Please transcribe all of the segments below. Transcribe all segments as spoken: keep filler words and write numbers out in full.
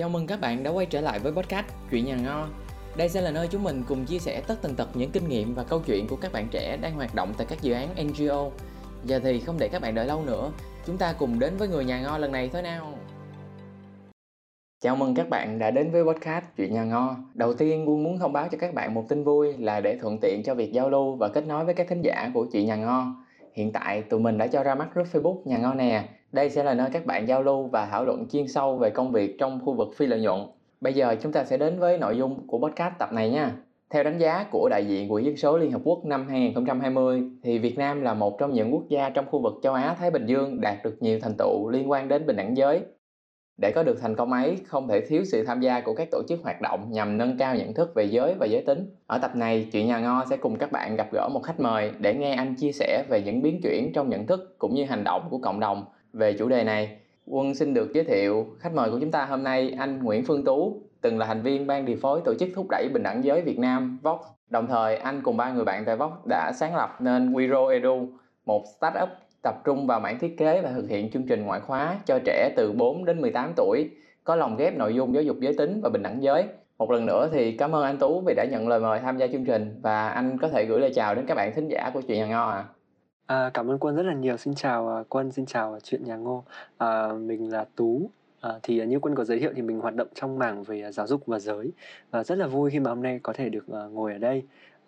Chào mừng các bạn đã quay trở lại với podcast Chuyện Nhà Ngo. Đây sẽ là nơi chúng mình cùng chia sẻ tất tần tật những kinh nghiệm và câu chuyện của các bạn trẻ đang hoạt động tại các dự án en giê ô. Giờ thì không để các bạn đợi lâu nữa, chúng ta cùng đến với người nhà Ngo lần này thôi nào. Chào mừng các bạn đã đến với podcast Chuyện Nhà Ngo. Đầu tiên, Quân muốn thông báo cho các bạn một tin vui là để thuận tiện cho việc giao lưu và kết nối với các thính giả của Chuyện Nhà Ngo. Hiện tại, tụi mình đã cho ra mắt group Facebook Nhà Ngo nè. Đây sẽ là nơi các bạn giao lưu và thảo luận chuyên sâu về công việc trong khu vực phi lợi nhuận. Bây giờ chúng ta sẽ đến với nội dung của podcast tập này nha. Theo đánh giá của đại diện Quỹ Dân số Liên Hợp Quốc năm hai không hai không, thì Việt Nam là một trong những quốc gia trong khu vực châu Á-Thái Bình Dương đạt được nhiều thành tựu liên quan đến bình đẳng giới. Để có được thành công ấy, không thể thiếu sự tham gia của các tổ chức hoạt động nhằm nâng cao nhận thức về giới và giới tính. Ở tập này, Chuyện Nhà Ngo sẽ cùng các bạn gặp gỡ một khách mời để nghe anh chia sẻ về những biến chuyển trong nhận thức cũng như hành động của cộng đồng về chủ đề này. Quân xin được giới thiệu khách mời của chúng ta hôm nay, anh Nguyễn Phương Tú, từng là thành viên ban điều phối tổ chức thúc đẩy bình đẳng giới Việt Nam, Vox. Đồng thời, anh cùng ba người bạn tại Vox đã sáng lập nên Wiro Edu, một startup tập trung vào mảng thiết kế và thực hiện chương trình ngoại khóa cho trẻ từ bốn đến mười tám tuổi, có lồng ghép nội dung giáo dục giới tính và bình đẳng giới. Một lần nữa thì cảm ơn anh Tú vì đã nhận lời mời tham gia chương trình, và anh có thể gửi lời chào đến các bạn thính giả của Chuyện Nhà Ngo ạ. À, cảm ơn Quân rất là nhiều. Xin chào Quân, xin chào Chuyện Nhà Ngo. À, mình là Tú. À, thì như Quân có giới thiệu thì mình hoạt động trong mảng về giáo dục và giới, và rất là vui khi mà hôm nay có thể được uh, ngồi ở đây uh,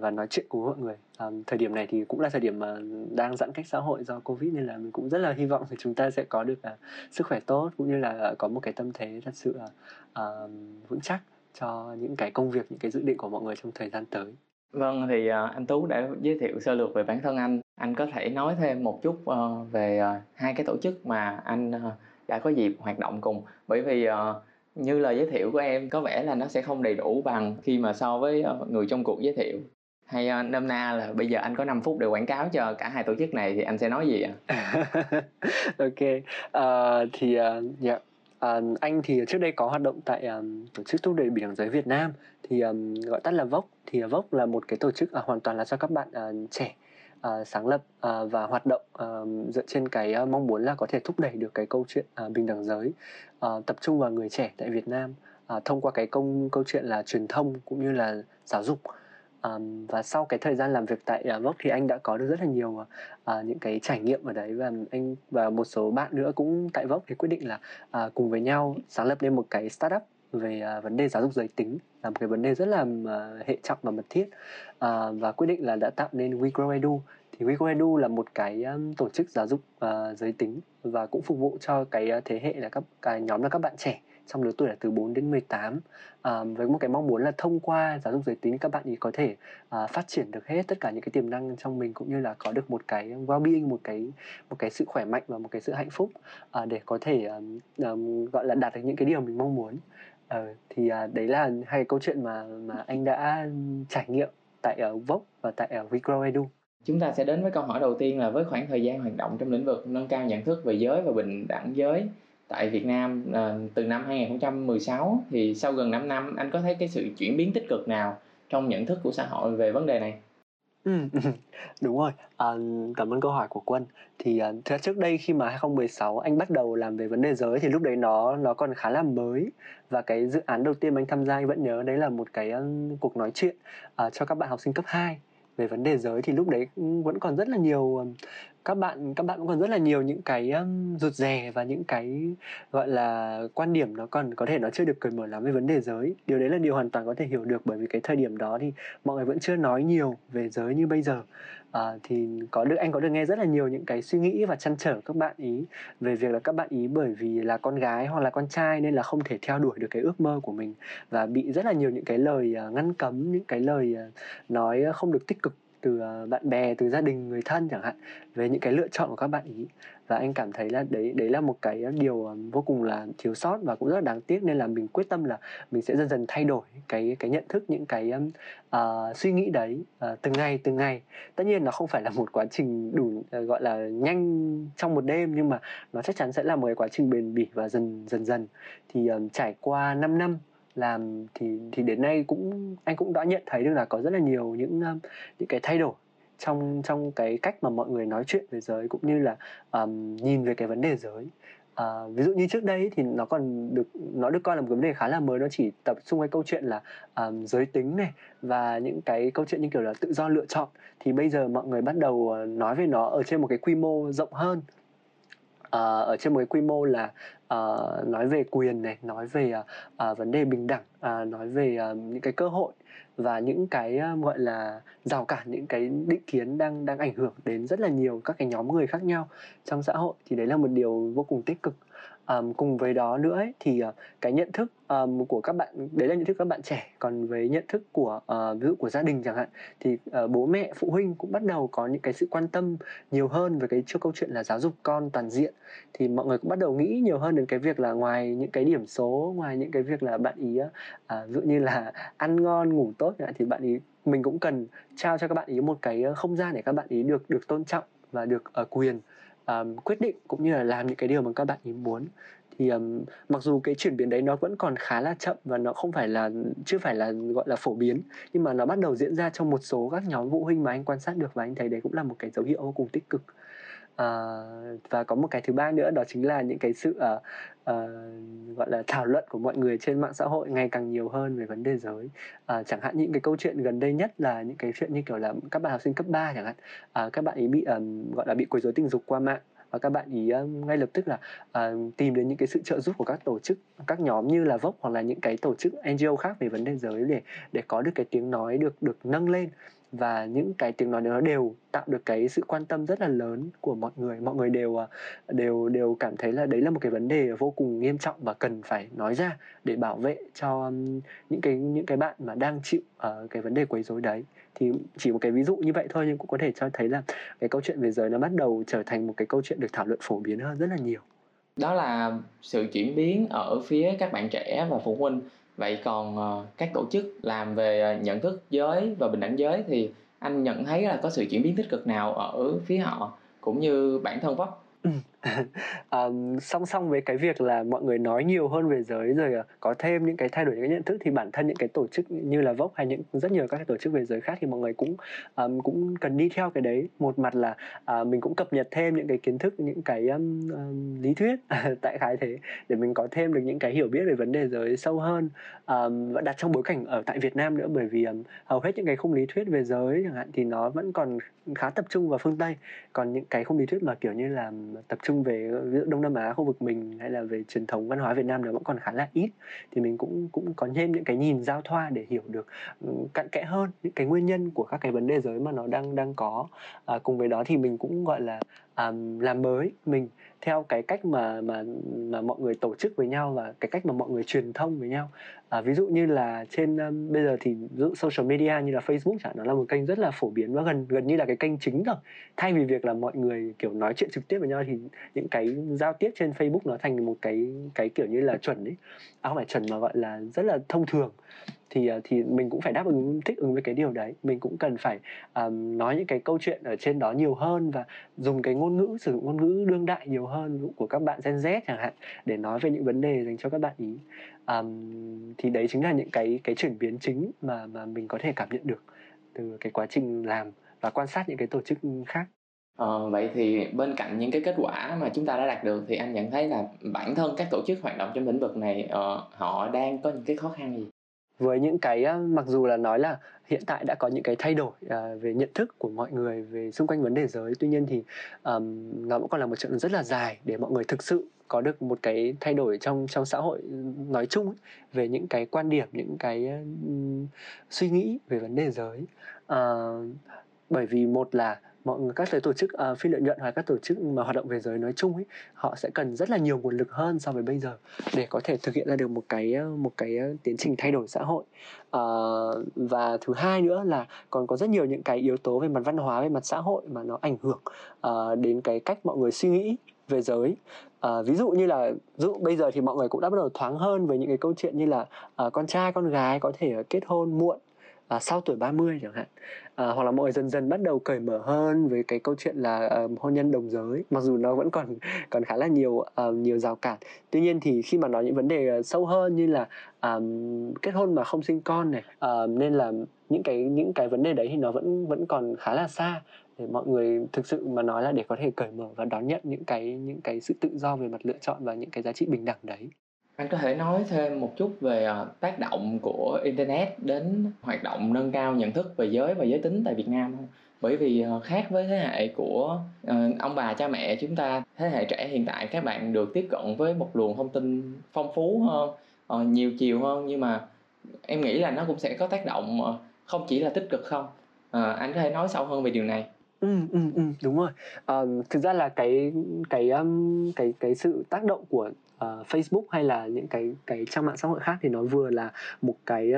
và nói chuyện cùng mọi người. À, thời điểm này thì cũng là thời điểm mà đang giãn cách xã hội do Covid, nên là mình cũng rất là hy vọng là chúng ta sẽ có được uh, sức khỏe tốt, cũng như là uh, có một cái tâm thế thật sự uh, vững chắc cho những cái công việc, những cái dự định của mọi người trong thời gian tới. Vâng, thì uh, anh Tú đã giới thiệu sơ lược về bản thân anh. Anh có thể nói thêm một chút uh, về uh, hai cái tổ chức mà anh uh, đã có dịp hoạt động cùng. Bởi vì uh, như lời giới thiệu của em có vẻ là nó sẽ không đầy đủ bằng khi mà so với uh, người trong cuộc giới thiệu. Hay uh, nôm na là bây giờ anh có năm phút để quảng cáo cho cả hai tổ chức này thì anh sẽ nói gì ạ? Ok, uh, thì uh, yeah. Uh, anh thì trước đây có hoạt động tại um, tổ chức thúc đẩy bình đẳng giới Việt Nam, thì um, gọi tắt là Vox. Thì uh, Vox là một cái tổ chức uh, hoàn toàn là cho các bạn uh, trẻ uh, sáng lập uh, và hoạt động uh, dựa trên cái uh, mong muốn là có thể thúc đẩy được cái câu chuyện uh, bình đẳng giới uh, tập trung vào người trẻ tại Việt Nam uh, thông qua cái công câu chuyện là truyền thông cũng như là giáo dục. Um, và sau cái thời gian làm việc tại uh, Vox thì anh đã có được rất là nhiều uh, uh, những cái trải nghiệm ở đấy, và anh và một số bạn nữa cũng tại Vox thì quyết định là uh, cùng với nhau sáng lập nên một cái startup về uh, vấn đề giáo dục giới tính, là một cái vấn đề rất là uh, hệ trọng và mật thiết, uh, và quyết định là đã tạo nên Wiro Edu. Thì Wiro Edu là một cái um, tổ chức giáo dục uh, giới tính, và cũng phục vụ cho cái uh, thế hệ là các cái nhóm là các bạn trẻ trong lứa tuổi là từ bốn đến mười tám, à, với một cái mong muốn là thông qua giáo dục giới tính các bạn ý có thể à, phát triển được hết tất cả những cái tiềm năng trong mình, cũng như là có được một cái well-being, một cái một cái sự khỏe mạnh và một cái sự hạnh phúc à, để có thể à, gọi là đạt được những cái điều mình mong muốn. À, thì à, đấy là hai cái câu chuyện mà mà anh đã trải nghiệm tại uh, Vox và tại uh, Wiro Edu. Chúng ta sẽ đến với câu hỏi đầu tiên là với khoảng thời gian hoạt động trong lĩnh vực nâng cao nhận thức về giới và bình đẳng giới tại Việt Nam từ năm hai không một sáu, thì sau gần năm năm anh có thấy cái sự chuyển biến tích cực nào trong nhận thức của xã hội về vấn đề này? Ừ, đúng rồi, à, cảm ơn câu hỏi của Quân. Thì à, trước đây khi mà hai không một sáu anh bắt đầu làm về vấn đề giới thì lúc đấy nó nó còn khá là mới, và cái dự án đầu tiên anh tham gia anh vẫn nhớ đấy là một cái um, cuộc nói chuyện uh, cho các bạn học sinh cấp hai về vấn đề giới. Thì lúc đấy vẫn còn rất là nhiều các bạn các bạn cũng còn rất là nhiều những cái um, rụt rè và những cái gọi là quan điểm nó còn có thể nó chưa được cởi mở lắm về vấn đề giới. Điều đấy là điều hoàn toàn có thể hiểu được, bởi vì cái thời điểm đó thì mọi người vẫn chưa nói nhiều về giới như bây giờ. À, thì có được anh có được nghe rất là nhiều những cái suy nghĩ và trăn trở các bạn ý về việc là các bạn ý bởi vì là con gái hoặc là con trai nên là không thể theo đuổi được cái ước mơ của mình, và bị rất là nhiều những cái lời ngăn cấm, những cái lời nói không được tích cực từ bạn bè, từ gia đình, người thân chẳng hạn, về những cái lựa chọn của các bạn ý. Và anh cảm thấy là đấy đấy là một cái điều vô cùng là thiếu sót và cũng rất là đáng tiếc, nên là mình quyết tâm là mình sẽ dần dần thay đổi cái cái nhận thức, những cái uh, suy nghĩ đấy uh, từng ngày từng ngày. Tất nhiên nó không phải là một quá trình đủ uh, gọi là nhanh trong một đêm, nhưng mà nó chắc chắn sẽ là một cái quá trình bền bỉ và dần dần dần. Thì um, trải qua năm năm làm thì thì đến nay cũng anh cũng đã nhận thấy được là có rất là nhiều những những cái thay đổi trong trong cái cách mà mọi người nói chuyện về giới, cũng như là um, nhìn về cái vấn đề giới. À, ví dụ như trước đây thì nó còn được nó được coi là một vấn đề khá là mới, nó chỉ tập trung cái câu chuyện là um, giới tính này và những cái câu chuyện như kiểu là tự do lựa chọn. Thì bây giờ mọi người bắt đầu nói về nó ở trên một cái quy mô rộng hơn, uh, ở trên một cái quy mô là uh, nói về quyền này, nói về uh, vấn đề bình đẳng, uh, nói về uh, những cái cơ hội và những cái uh, gọi là rào cản, những cái định kiến đang đang ảnh hưởng đến rất là nhiều các cái nhóm người khác nhau trong xã hội. Thì đấy là một điều vô cùng tích cực. Um, cùng với đó nữa ấy, thì uh, cái nhận thức um, của các bạn, đấy là nhận thức các bạn trẻ. Còn với nhận thức của uh, ví dụ của gia đình chẳng hạn, thì uh, bố mẹ, phụ huynh cũng bắt đầu có những cái sự quan tâm nhiều hơn về cái trước câu chuyện là giáo dục con toàn diện. Thì mọi người cũng bắt đầu nghĩ nhiều hơn đến cái việc là ngoài những cái điểm số, ngoài những cái việc là bạn ý uh, ví dụ như là ăn ngon, ngủ tốt thì bạn ý, mình cũng cần trao cho các bạn ý một cái không gian để các bạn ý được được tôn trọng và được uh, quyền Um, quyết định cũng như là làm những cái điều mà các bạn ý muốn. Thì um, mặc dù cái chuyển biến đấy nó vẫn còn khá là chậm và nó không phải là chưa phải là gọi là phổ biến, nhưng mà nó bắt đầu diễn ra trong một số các nhóm phụ huynh mà anh quan sát được, và anh thấy đấy cũng là một cái dấu hiệu vô cùng tích cực. À, và có một cái thứ ba nữa, đó chính là những cái sự uh, uh, gọi là thảo luận của mọi người trên mạng xã hội ngày càng nhiều hơn về vấn đề giới. À, chẳng hạn những cái câu chuyện gần đây nhất là những cái chuyện như kiểu là các bạn học sinh cấp ba chẳng hạn, à, các bạn ấy bị um, gọi là bị quấy rối tình dục qua mạng, và các bạn ý um, ngay lập tức là uh, tìm đến những cái sự trợ giúp của các tổ chức, các nhóm như là Vox hoặc là những cái tổ chức en giê ô khác về vấn đề giới để để có được cái tiếng nói được được nâng lên. Và những cái tiếng nói nó đều tạo được cái sự quan tâm rất là lớn của mọi người. Mọi người đều đều đều cảm thấy là đấy là một cái vấn đề vô cùng nghiêm trọng và cần phải nói ra để bảo vệ cho những cái những cái bạn mà đang chịu uh, cái vấn đề quấy rối đấy. Thì chỉ một cái ví dụ như vậy thôi, nhưng cũng có thể cho thấy là cái câu chuyện về giới nó bắt đầu trở thành một cái câu chuyện được thảo luận phổ biến hơn rất là nhiều. Đó là sự chuyển biến ở phía các bạn trẻ và phụ huynh. Vậy còn các tổ chức làm về nhận thức giới và bình đẳng giới thì anh nhận thấy là có sự chuyển biến tích cực nào ở phía họ cũng như bản thân Vox? um, song song với cái việc là mọi người nói nhiều hơn về giới rồi có thêm những cái thay đổi những cái nhận thức, thì bản thân những cái tổ chức như là Vox hay những rất nhiều các cái tổ chức về giới khác thì mọi người cũng um, cũng cần đi theo cái đấy. Một mặt là uh, mình cũng cập nhật thêm những cái kiến thức, những cái um, um, lý thuyết tại khái thế để mình có thêm được những cái hiểu biết về vấn đề giới sâu hơn, um, và đặt trong bối cảnh ở tại Việt Nam nữa, bởi vì um, hầu hết những cái khung lý thuyết về giới chẳng hạn thì nó vẫn còn khá tập trung vào phương Tây, còn những cái khung lý thuyết mà kiểu như là tập trung về Đông Nam Á, khu vực mình hay là về truyền thống văn hóa Việt Nam nó vẫn còn khá là ít. Thì mình cũng cũng có thêm những cái nhìn giao thoa để hiểu được cặn kẽ hơn những cái nguyên nhân của các cái vấn đề giới mà nó đang đang có. À, cùng với đó thì mình cũng gọi là um, làm mới mình theo cái cách mà mà mà mọi người tổ chức với nhau và cái cách mà mọi người truyền thông với nhau. À, ví dụ như là trên um, bây giờ thì ví dụ social media như là Facebook chẳng, nó là một kênh rất là phổ biến và gần gần như là cái kênh chính rồi. Thay vì việc là mọi người kiểu nói chuyện trực tiếp với nhau thì những cái giao tiếp trên Facebook nó thành một cái cái kiểu như là chuẩn ấy, à, không phải chuẩn mà gọi là rất là thông thường. Thì thì mình cũng phải đáp ứng thích ứng với cái điều đấy. Mình cũng cần phải um, nói những cái câu chuyện ở trên đó nhiều hơn và dùng cái ngôn ngữ, sử dụng ngôn ngữ đương đại nhiều hơn của các bạn Gen Z chẳng hạn để nói về những vấn đề dành cho các bạn ý. Um, thì đấy chính là những cái cái chuyển biến chính mà mà mình có thể cảm nhận được từ cái quá trình làm và quan sát những cái tổ chức khác. Ờ, vậy thì bên cạnh những cái kết quả mà chúng ta đã đạt được thì anh nhận thấy là bản thân các tổ chức hoạt động trong lĩnh vực này uh, họ đang có những cái khó khăn gì? Với những cái mặc dù là nói là hiện tại đã có những cái thay đổi à, về nhận thức của mọi người về xung quanh vấn đề giới, tuy nhiên thì um, nó vẫn còn là một chuyện rất là dài để mọi người thực sự có được một cái thay đổi trong trong xã hội nói chung ấy, về những cái quan điểm, những cái um, suy nghĩ về vấn đề giới. À, bởi vì một là mọi người, các tổ chức uh, phi lợi nhuận hoặc các tổ chức mà hoạt động về giới nói chung ấy, họ sẽ cần rất là nhiều nguồn lực hơn so với bây giờ để có thể thực hiện ra được một cái một cái tiến trình thay đổi xã hội. Uh, và thứ hai nữa là còn có rất nhiều những cái yếu tố về mặt văn hóa, về mặt xã hội mà nó ảnh hưởng uh, đến cái cách mọi người suy nghĩ về giới. À, ví dụ như là dụ bây giờ thì mọi người cũng đã bắt đầu thoáng hơn với những cái câu chuyện như là uh, con trai con gái có thể kết hôn muộn, À, sau tuổi ba mươi chẳng hạn, à, hoặc là mọi người dần dần bắt đầu cởi mở hơn với cái câu chuyện là um, hôn nhân đồng giới, mặc dù nó vẫn còn còn khá là nhiều uh, nhiều rào cản. Tuy nhiên thì khi mà nói những vấn đề sâu hơn như là um, kết hôn mà không sinh con này, uh, nên là những cái những cái vấn đề đấy thì nó vẫn vẫn còn khá là xa để mọi người thực sự mà nói là để có thể cởi mở và đón nhận những cái những cái sự tự do về mặt lựa chọn và những cái giá trị bình đẳng đấy. Anh có thể nói thêm một chút về tác động của Internet đến hoạt động nâng cao nhận thức về giới và giới tính tại Việt Nam không? Bởi vì khác với thế hệ của ông bà cha mẹ chúng ta, thế hệ trẻ hiện tại các bạn được tiếp cận với một luồng thông tin phong phú hơn, nhiều chiều hơn, nhưng mà em nghĩ là nó cũng sẽ có tác động không chỉ là tích cực không? À, anh có thể nói sâu hơn về điều này. Ừ, ừ, ừ, đúng rồi. À, thực ra là cái cái cái cái sự tác động của uh, Facebook hay là những cái cái trang mạng xã hội khác thì nó vừa là một cái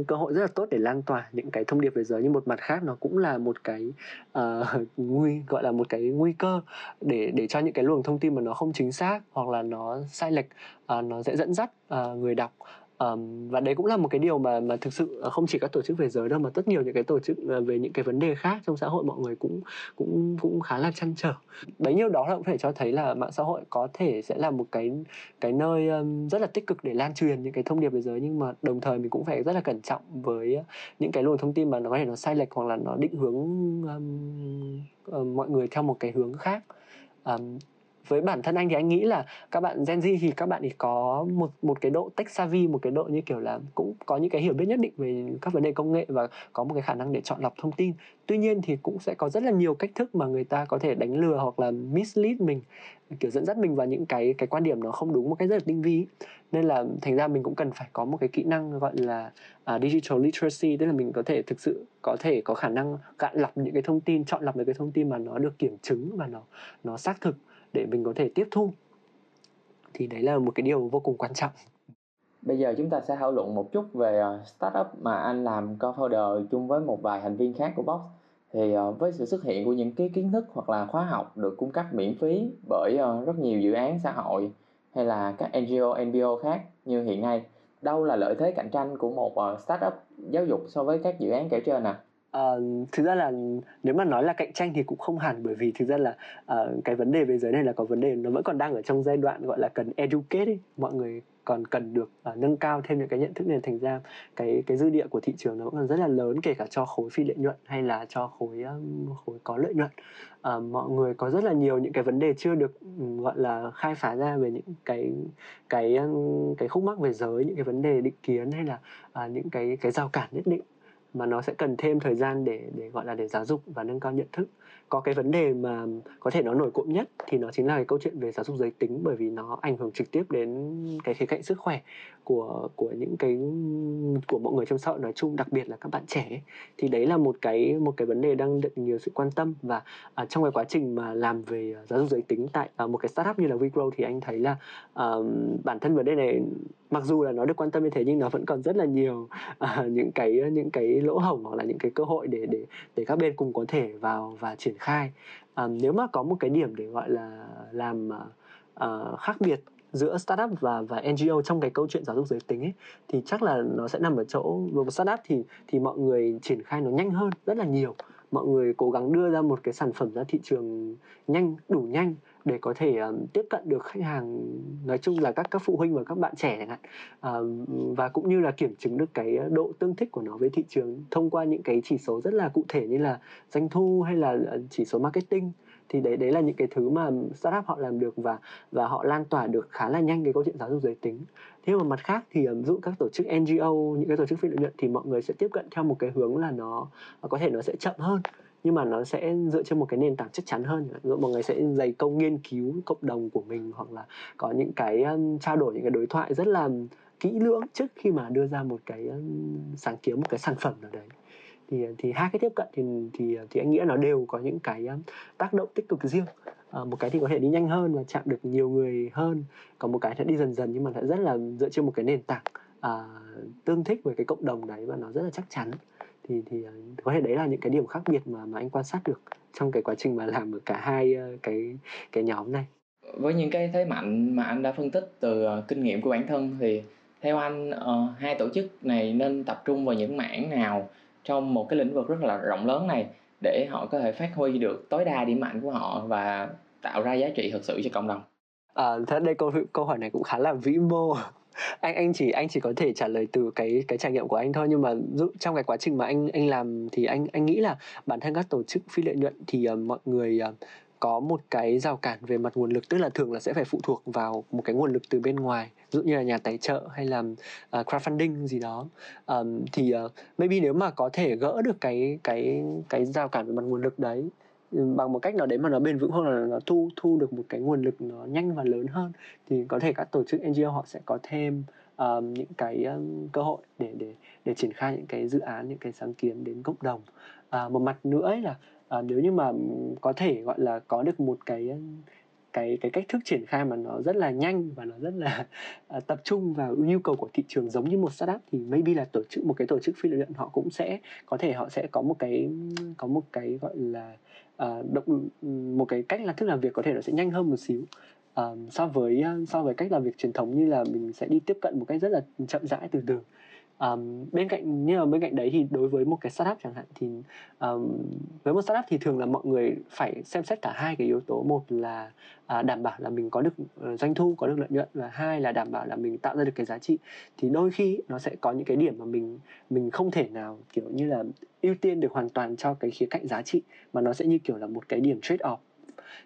uh, cơ hội rất là tốt để lan tỏa những cái thông điệp về giới, nhưng một mặt khác nó cũng là một cái uh, nguy gọi là một cái nguy cơ để để cho những cái luồng thông tin mà nó không chính xác hoặc là nó sai lệch, uh, nó sẽ dẫn dắt uh, người đọc. Um, và đấy cũng là một cái điều mà mà thực sự không chỉ các tổ chức về giới đâu mà rất nhiều những cái tổ chức về những cái vấn đề khác trong xã hội mọi người cũng cũng cũng khá là trăn trở. Bấy nhiêu đó là cũng thể cho thấy là mạng xã hội có thể sẽ là một cái cái nơi um, rất là tích cực để lan truyền những cái thông điệp về giới, nhưng mà đồng thời mình cũng phải rất là cẩn trọng với những cái luồng thông tin mà nó có thể nó sai lệch hoặc là nó định hướng um, um, mọi người theo một cái hướng khác. Um, Với bản thân anh thì anh nghĩ là các bạn Gen Z thì các bạn thì có một một cái độ tech savvy, một cái độ như kiểu là cũng có những cái hiểu biết nhất định về các vấn đề công nghệ và có một cái khả năng để chọn lọc thông tin. Tuy nhiên thì cũng sẽ có rất là nhiều cách thức mà người ta có thể đánh lừa hoặc là mislead mình, kiểu dẫn dắt mình vào những cái cái quan điểm nó không đúng một cách rất là tinh vi. Nên là thành ra mình cũng cần phải có một cái kỹ năng gọi là uh, digital literacy, tức là mình có thể thực sự có thể có khả năng gạn lọc những cái thông tin, chọn lọc những cái thông tin mà nó được kiểm chứng và nó nó xác thực để mình có thể tiếp thu. Thì đấy là một cái điều vô cùng quan trọng. Bây giờ chúng ta sẽ thảo luận một chút về startup mà anh làm co-founder chung với một vài thành viên khác của Vox. Thì với sự xuất hiện của những cái kiến thức hoặc là khóa học được cung cấp miễn phí bởi rất nhiều dự án xã hội hay là các N G O, N P O khác như hiện nay, đâu là lợi thế cạnh tranh của một startup giáo dục so với các dự án kể trên ạ? À? Uh, thực ra là nếu mà nói là cạnh tranh thì cũng không hẳn, bởi vì thực ra là uh, cái vấn đề về giới này là có vấn đề nó vẫn còn đang ở trong giai đoạn gọi là cần educate ấy. Mọi người còn cần được uh, nâng cao thêm những cái nhận thức này, thành ra cái cái dư địa của thị trường nó vẫn còn rất là lớn, kể cả cho khối phi lợi nhuận hay là cho khối uh, khối có lợi nhuận. Uh, mọi người có rất là nhiều những cái vấn đề chưa được um, gọi là khai phá ra về những cái cái um, cái khúc mắc về giới, những cái vấn đề định kiến hay là uh, những cái cái rào cản nhất định mà nó sẽ cần thêm thời gian để để gọi là để giáo dục và nâng cao nhận thức. Có cái vấn đề mà có thể nó nổi cộm nhất thì nó chính là cái câu chuyện về giáo dục giới tính, bởi vì nó ảnh hưởng trực tiếp đến cái khía cạnh sức khỏe của của những cái của mọi người trong xã hội nói chung, đặc biệt là các bạn trẻ. Thì đấy là một cái một cái vấn đề đang được nhiều sự quan tâm, và à, trong cái quá trình mà làm về giáo dục giới tính tại à, một cái startup như là WeGrow thì anh thấy là à, bản thân vấn đề này mặc dù là nó được quan tâm như thế nhưng nó vẫn còn rất là nhiều à, những cái những cái lỗ hổng hoặc là những cái cơ hội để để để các bên cùng có thể vào và triển khai. À, nếu mà có một cái điểm để gọi là làm à, khác biệt giữa startup và và N G O trong cái câu chuyện giáo dục giới tính ấy, thì chắc là nó sẽ nằm ở chỗ với một startup thì thì mọi người triển khai nó nhanh hơn rất là nhiều, mọi người cố gắng đưa ra một cái sản phẩm ra thị trường nhanh, đủ nhanh để có thể um, tiếp cận được khách hàng, nói chung là các các phụ huynh và các bạn trẻ chẳng hạn, um, và cũng như là kiểm chứng được cái độ tương thích của nó với thị trường thông qua những cái chỉ số rất là cụ thể như là doanh thu hay là chỉ số marketing. Thì đấy đấy là những cái thứ mà startup họ làm được và và họ lan tỏa được khá là nhanh cái câu chuyện giáo dục giới tính. Thế mà mặt khác thì ví dụ các tổ chức N G O, những cái tổ chức phi lợi nhuận thì mọi người sẽ tiếp cận theo một cái hướng là nó có thể nó sẽ chậm hơn, nhưng mà nó sẽ dựa trên một cái nền tảng chắc chắn hơn. Mọi người sẽ dày công nghiên cứu cộng đồng của mình hoặc là có những cái trao đổi, những cái đối thoại rất là kỹ lưỡng trước khi mà đưa ra một cái sáng kiến, một cái sản phẩm nào đấy. Thì thì hai cái tiếp cận thì thì thì anh nghĩ nó đều có những cái tác động tích cực riêng. À, một cái thì có thể đi nhanh hơn và chạm được nhiều người hơn, còn một cái sẽ đi dần dần nhưng mà lại rất là dựa trên một cái nền tảng à, tương thích với cái cộng đồng đấy và nó rất là chắc chắn. Thì thì có thể đấy là những cái điểm khác biệt mà mà anh quan sát được trong cái quá trình mà làm ở cả hai cái cái nhóm này. Với những cái thế mạnh mà anh đã phân tích từ kinh nghiệm của bản thân thì theo anh uh, hai tổ chức này nên tập trung vào những mảng nào trong một cái lĩnh vực rất là rộng lớn này để họ có thể phát huy được tối đa điểm mạnh của họ và tạo ra giá trị thực sự cho cộng đồng? À, thật đây câu câu hỏi này cũng khá là vĩ mô. Anh anh chỉ anh chỉ có thể trả lời từ cái cái trải nghiệm của anh thôi, nhưng mà trong cái quá trình mà anh anh làm thì anh anh nghĩ là bản thân các tổ chức phi lợi nhuận thì uh, mọi người uh, có một cái rào cản về mặt nguồn lực, tức là thường là sẽ phải phụ thuộc vào một cái nguồn lực từ bên ngoài, ví dụ như là nhà tài trợ hay là uh, crowdfunding gì đó. Um, thì uh, maybe nếu mà có thể gỡ được cái cái cái rào cản về mặt nguồn lực đấy bằng một cách nào đấy mà nó bền vững hơn, là nó thu thu được một cái nguồn lực nó nhanh và lớn hơn, thì có thể các tổ chức en giê ô họ sẽ có thêm uh, những cái um, cơ hội để để để triển khai những cái dự án, những cái sáng kiến đến cộng đồng. Uh, một mặt nữa ấy là uh, nếu như mà có thể gọi là có được một cái cái cái cách thức triển khai mà nó rất là nhanh và nó rất là uh, tập trung vào nhu cầu của thị trường giống như một startup, thì maybe là tổ chức một cái tổ chức phi lợi nhuận họ cũng sẽ có thể họ sẽ có một cái có một cái gọi là Uh, động, một cái cách là thức làm việc có thể nó sẽ nhanh hơn một xíu uh, so với so với cách làm việc truyền thống, như là mình sẽ đi tiếp cận một cách rất là chậm rãi, từ từ. Um, bên cạnh nhưng mà bên cạnh đấy thì đối với một cái startup chẳng hạn, thì um, với một startup thì thường là mọi người phải xem xét cả hai cái yếu tố, một là uh, đảm bảo là mình có được doanh thu, có được lợi nhuận, và hai là đảm bảo là mình tạo ra được cái giá trị. Thì đôi khi nó sẽ có những cái điểm mà mình mình không thể nào kiểu như là ưu tiên được hoàn toàn cho cái khía cạnh giá trị, mà nó sẽ như kiểu là một cái điểm trade off.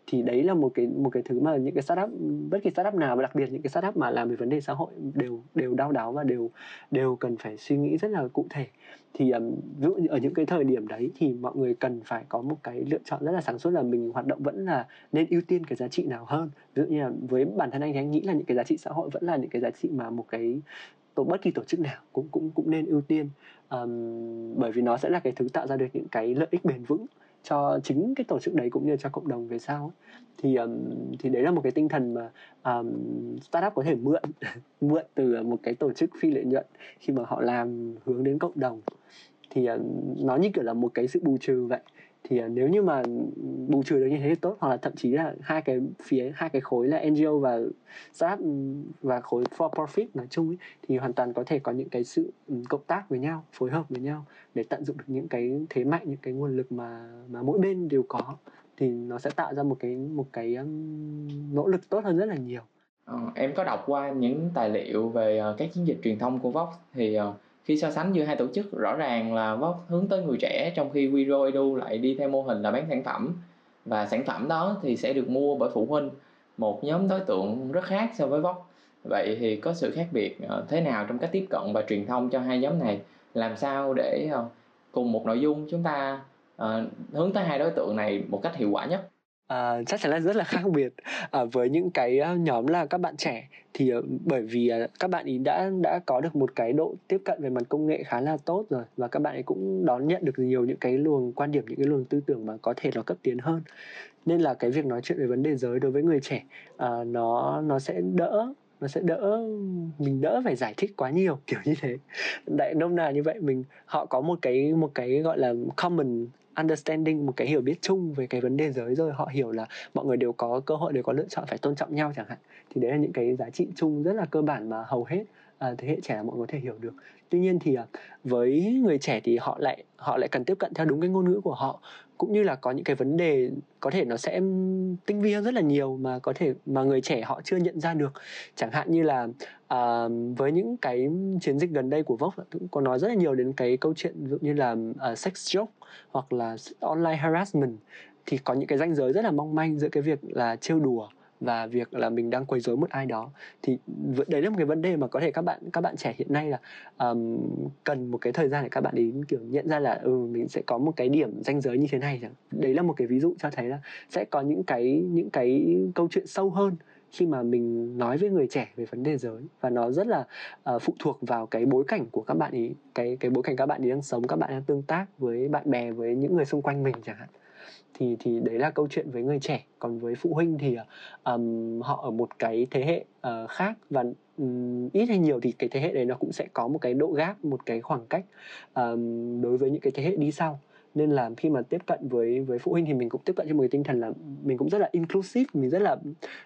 Thì đấy là một cái một cái thứ mà những cái startup, bất kỳ startup nào, và đặc biệt những cái startup mà làm về vấn đề xã hội đều đều đau đáu và đều đều cần phải suy nghĩ rất là cụ thể. Thì um, ví dụ ở những cái thời điểm đấy thì mọi người cần phải có một cái lựa chọn rất là sáng suốt, là mình hoạt động vẫn là nên ưu tiên cái giá trị nào hơn. Ví dụ như là với bản thân anh thì anh nghĩ là những cái giá trị xã hội vẫn là những cái giá trị mà một cái tổ, bất kỳ tổ chức nào cũng cũng cũng nên ưu tiên, um, bởi vì nó sẽ là cái thứ tạo ra được những cái lợi ích bền vững cho chính cái tổ chức đấy cũng như cho cộng đồng về sau. Thì um, thì đấy là một cái tinh thần mà um, startup có thể mượn mượn từ một cái tổ chức phi lợi nhuận khi mà họ làm hướng đến cộng đồng. Thì um, nó như kiểu là một cái sự bù trừ vậy. Thì uh, nếu như mà bù trừ được như thế thì tốt, hoặc là thậm chí là hai cái phía hai cái khối là en giê ô và startup và khối for profit nói chung ấy, thì hoàn toàn có thể có những cái sự cộng tác với nhau, phối hợp với nhau để tận dụng được những cái thế mạnh, những cái nguồn lực mà mà mỗi bên đều có, thì nó sẽ tạo ra một cái một cái um, nỗ lực tốt hơn rất là nhiều. Ừ, em có đọc qua những tài liệu về uh, các chiến dịch truyền thông của Vox, thì uh... khi so sánh giữa hai tổ chức, rõ ràng là Vox hướng tới người trẻ, trong khi Wiro Edu lại đi theo mô hình là bán sản phẩm, và sản phẩm đó thì sẽ được mua bởi phụ huynh, một nhóm đối tượng rất khác so với Vox. Vậy thì có sự khác biệt thế nào trong cách tiếp cận và truyền thông cho hai nhóm này? Làm sao để cùng một nội dung chúng ta hướng tới hai đối tượng này một cách hiệu quả nhất? À, chắc chắn là rất là khác biệt. À, với những cái nhóm là các bạn trẻ thì uh, bởi vì uh, các bạn ý đã đã có được một cái độ tiếp cận về mặt công nghệ khá là tốt rồi, và các bạn ấy cũng đón nhận được nhiều những cái luồng quan điểm, những cái luồng tư tưởng mà có thể nó cấp tiến hơn, nên là cái việc nói chuyện về vấn đề giới đối với người trẻ uh, nó nó sẽ đỡ nó sẽ đỡ mình đỡ phải giải thích quá nhiều kiểu như thế. Đại nôm na như vậy, mình họ có một cái một cái gọi là common understanding, một cái hiểu biết chung về cái vấn đề giới rồi, họ hiểu là mọi người đều có cơ hội, đều có lựa chọn, phải tôn trọng nhau chẳng hạn. Thì đấy là những cái giá trị chung rất là cơ bản mà hầu hết à, thế hệ trẻ là mọi người có thể hiểu được. Tuy nhiên thì à, với người trẻ thì họ lại họ lại cần tiếp cận theo đúng cái ngôn ngữ của họ, cũng như là có những cái vấn đề có thể nó sẽ tinh vi hơn rất là nhiều mà có thể mà người trẻ họ chưa nhận ra được. Chẳng hạn như là à, với những cái chiến dịch gần đây của Vox cũng có nói rất là nhiều đến cái câu chuyện ví dụ như là uh, sex joke hoặc là online harassment, thì có những cái ranh giới rất là mong manh giữa cái việc là trêu đùa và việc là mình đang quấy rối một ai đó. Thì đấy là một cái vấn đề mà có thể các bạn các bạn trẻ hiện nay là um, cần một cái thời gian để các bạn ấy kiểu nhận ra là ừ, mình sẽ có một cái điểm ranh giới như thế này chẳng. Đấy là một cái ví dụ cho thấy là sẽ có những cái những cái câu chuyện sâu hơn khi mà mình nói với người trẻ về vấn đề giới, và nó rất là uh, phụ thuộc vào cái bối cảnh của các bạn ấy, cái cái bối cảnh các bạn ấy đang sống, các bạn đang tương tác với bạn bè, với những người xung quanh mình chẳng hạn. Thì thì đấy là câu chuyện với người trẻ. Còn với phụ huynh thì um, họ ở một cái thế hệ uh, khác, và um, ít hay nhiều thì cái thế hệ đấy nó cũng sẽ có một cái độ gap, một cái khoảng cách um, đối với những cái thế hệ đi sau. Nên là khi mà tiếp cận với với phụ huynh thì mình cũng tiếp cận trên một cái tinh thần là mình cũng rất là inclusive, mình rất là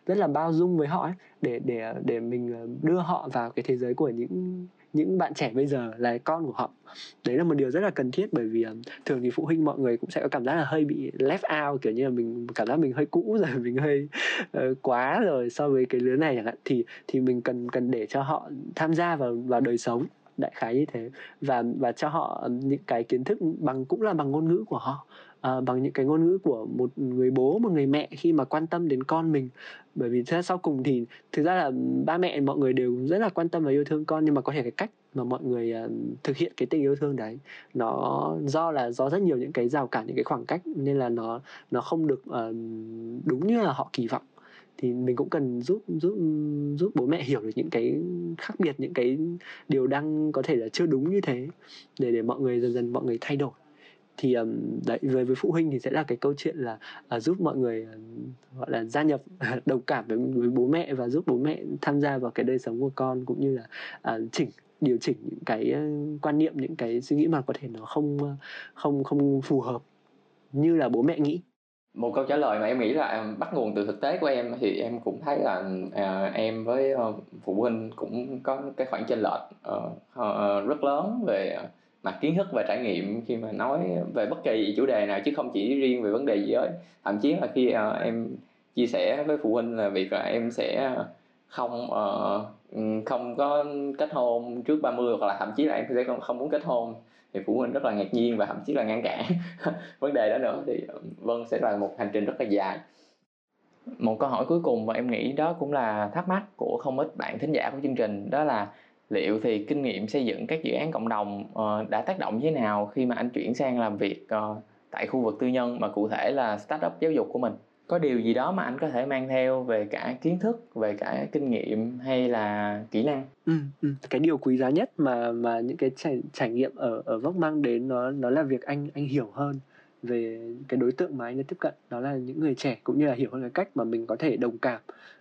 rất là bao dung với họ ấy, để để để mình đưa họ vào cái thế giới của những những bạn trẻ bây giờ là con của họ. Đấy là một điều rất là cần thiết, bởi vì thường thì phụ huynh mọi người cũng sẽ có cảm giác là hơi bị left out, kiểu như là mình cảm giác mình hơi cũ rồi, mình hơi uh, quá rồi so với cái lứa này chẳng hạn, thì thì mình cần cần để cho họ tham gia vào vào đời sống, đại khái như thế, và và cho họ những cái kiến thức bằng cũng là bằng ngôn ngữ của họ. À, bằng những cái ngôn ngữ của một người bố, một người mẹ khi mà quan tâm đến con mình. Bởi vì sau cùng thì thực ra là ba mẹ mọi người đều rất là quan tâm và yêu thương con, nhưng mà có thể cái cách mà mọi người uh, thực hiện cái tình yêu thương đấy nó do là do rất nhiều những cái rào cản, những cái khoảng cách, nên là nó nó không được uh, đúng như là họ kỳ vọng. Thì mình cũng cần giúp giúp giúp bố mẹ hiểu được những cái khác biệt, những cái điều đang có thể là chưa đúng như thế, để để mọi người dần dần mọi người thay đổi. Thì đấy, với với phụ huynh thì sẽ là cái câu chuyện là uh, giúp mọi người uh, gọi là gia nhập đồng cảm với, với bố mẹ, và giúp bố mẹ tham gia vào cái đời sống của con, cũng như là uh, chỉnh điều chỉnh những cái uh, quan niệm, những cái suy nghĩ mà có thể nó không uh, không không phù hợp như là bố mẹ nghĩ. Một câu trả lời mà em nghĩ là bắt nguồn từ thực tế của em, thì em cũng thấy là uh, em với uh, phụ huynh cũng có cái khoảng chênh lệch uh, uh, rất lớn về uh, mặt kiến thức và trải nghiệm khi mà nói về bất kỳ chủ đề nào, chứ không chỉ riêng về vấn đề gì giới. Thậm chí là khi uh, em chia sẻ với phụ huynh là việc là em sẽ không uh, không có kết hôn trước ba mươi, hoặc là thậm chí là em sẽ không, không muốn kết hôn, thì phụ huynh rất là ngạc nhiên và thậm chí là ngăn cản vấn đề đó nữa. Thì vâng, sẽ là một hành trình rất là dài. Một câu hỏi cuối cùng mà em nghĩ đó cũng là thắc mắc của không ít bạn thính giả của chương trình, đó là liệu thì kinh nghiệm xây dựng các dự án cộng đồng uh, đã tác động như thế nào khi mà anh chuyển sang làm việc uh, tại khu vực tư nhân, mà cụ thể là startup giáo dục của mình? Có điều gì đó mà anh có thể mang theo về cả kiến thức, về cả kinh nghiệm hay là kỹ năng? Ừ, ừ. Cái điều quý giá nhất mà mà những cái trải, trải nghiệm ở ở Vox mang đến nó nó là việc anh anh hiểu hơn về cái đối tượng mà anh đã tiếp cận, đó là những người trẻ, cũng như là hiểu hơn cái cách mà mình có thể đồng cảm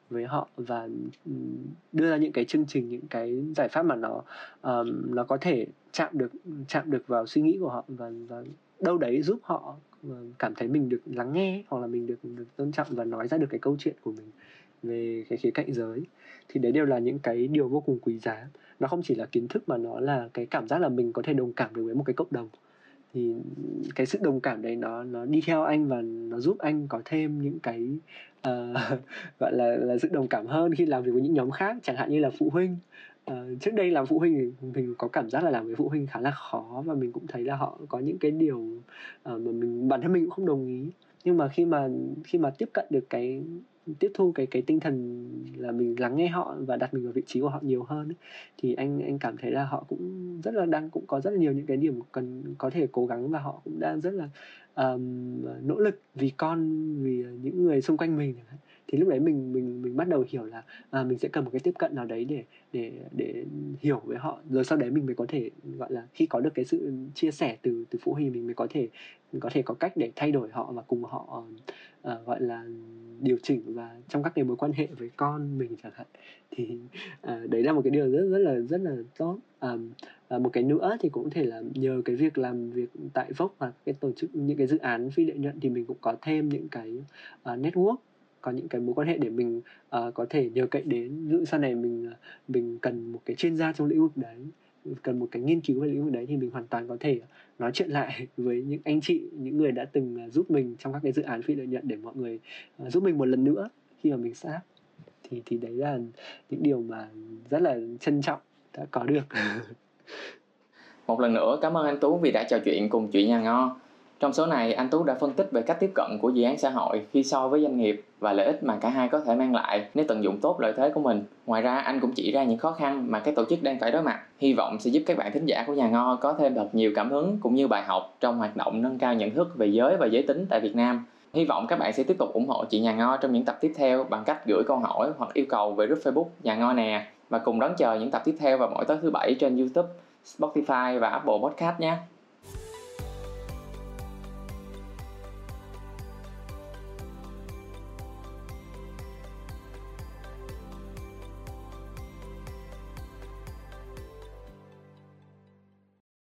với họ và đưa ra những cái chương trình, những cái giải pháp mà nó um, nó có thể chạm được chạm được vào suy nghĩ của họ, và, và đâu đấy giúp họ cảm thấy mình được lắng nghe, hoặc là mình được, được tôn trọng và nói ra được cái câu chuyện của mình về cái khía cạnh giới. Thì đấy đều là những cái điều vô cùng quý giá. Nó không chỉ là kiến thức mà nó là cái cảm giác là mình có thể đồng cảm được với một cái cộng đồng. Thì cái sự đồng cảm đấy nó nó đi theo anh và nó giúp anh có thêm những cái uh, gọi là là sự đồng cảm hơn khi làm việc với những nhóm khác, chẳng hạn như là phụ huynh. Uh, trước đây làm phụ huynh thì mình có cảm giác là làm với phụ huynh khá là khó, và mình cũng thấy là họ có những cái điều uh, mà mình bản thân mình cũng không đồng ý. Nhưng mà khi mà khi mà tiếp cận được cái tiếp thu cái cái tinh thần là mình lắng nghe họ và đặt mình vào vị trí của họ nhiều hơn ấy, thì anh anh cảm thấy là họ cũng rất là đang cũng có rất là nhiều những cái điểm cần có thể cố gắng, và họ cũng đang rất là um, nỗ lực vì con, vì những người xung quanh mình. Thì lúc đấy mình mình mình bắt đầu hiểu là à, mình sẽ cần một cái tiếp cận nào đấy để để để hiểu với họ, rồi sau đấy mình mới có thể gọi là khi có được cái sự chia sẻ từ từ phụ huynh, mình mới có thể mình có thể có cách để thay đổi họ và cùng họ uh, gọi là điều chỉnh và trong các cái mối quan hệ với con mình chẳng hạn. Thì uh, đấy là một cái điều rất rất là rất là tốt. Um, uh, một cái nữa thì cũng có thể là nhờ cái việc làm việc tại Vox và cái tổ chức những cái dự án phi lợi nhuận, thì mình cũng có thêm những cái uh, network, có những cái mối quan hệ để mình uh, có thể nhờ cậy đến. Ví dụ sau này mình mình cần một cái chuyên gia trong lĩnh vực đấy, cần một cái nghiên cứu về lĩnh vực đấy, thì mình hoàn toàn có thể nói chuyện lại với những anh chị, những người đã từng giúp mình trong các cái dự án phi lợi nhuận, để mọi người uh, giúp mình một lần nữa khi mà mình startup. Thì thì đấy là những điều mà rất là trân trọng đã có được. Một lần nữa cảm ơn anh Tú vì đã trò chuyện cùng Chuyện Nhà Ngo. Trong số này, anh Tú đã phân tích về cách tiếp cận của dự án xã hội khi so với doanh nghiệp và lợi ích mà cả hai có thể mang lại nếu tận dụng tốt lợi thế của mình. Ngoài ra, anh cũng chỉ ra những khó khăn mà các tổ chức đang phải đối mặt, hy vọng sẽ giúp các bạn thính giả của Nhà Ngo có thêm thật nhiều cảm hứng cũng như bài học trong hoạt động nâng cao nhận thức về giới và giới tính tại Việt Nam. Hy vọng các bạn sẽ tiếp tục ủng hộ Chuyện Nhà Ngo trong những tập tiếp theo bằng cách gửi câu hỏi hoặc yêu cầu về group Facebook Nhà Ngo nè, và cùng đón chờ những tập tiếp theo vào mỗi tối thứ bảy trên YouTube, Spotify và Apple Podcast nhé.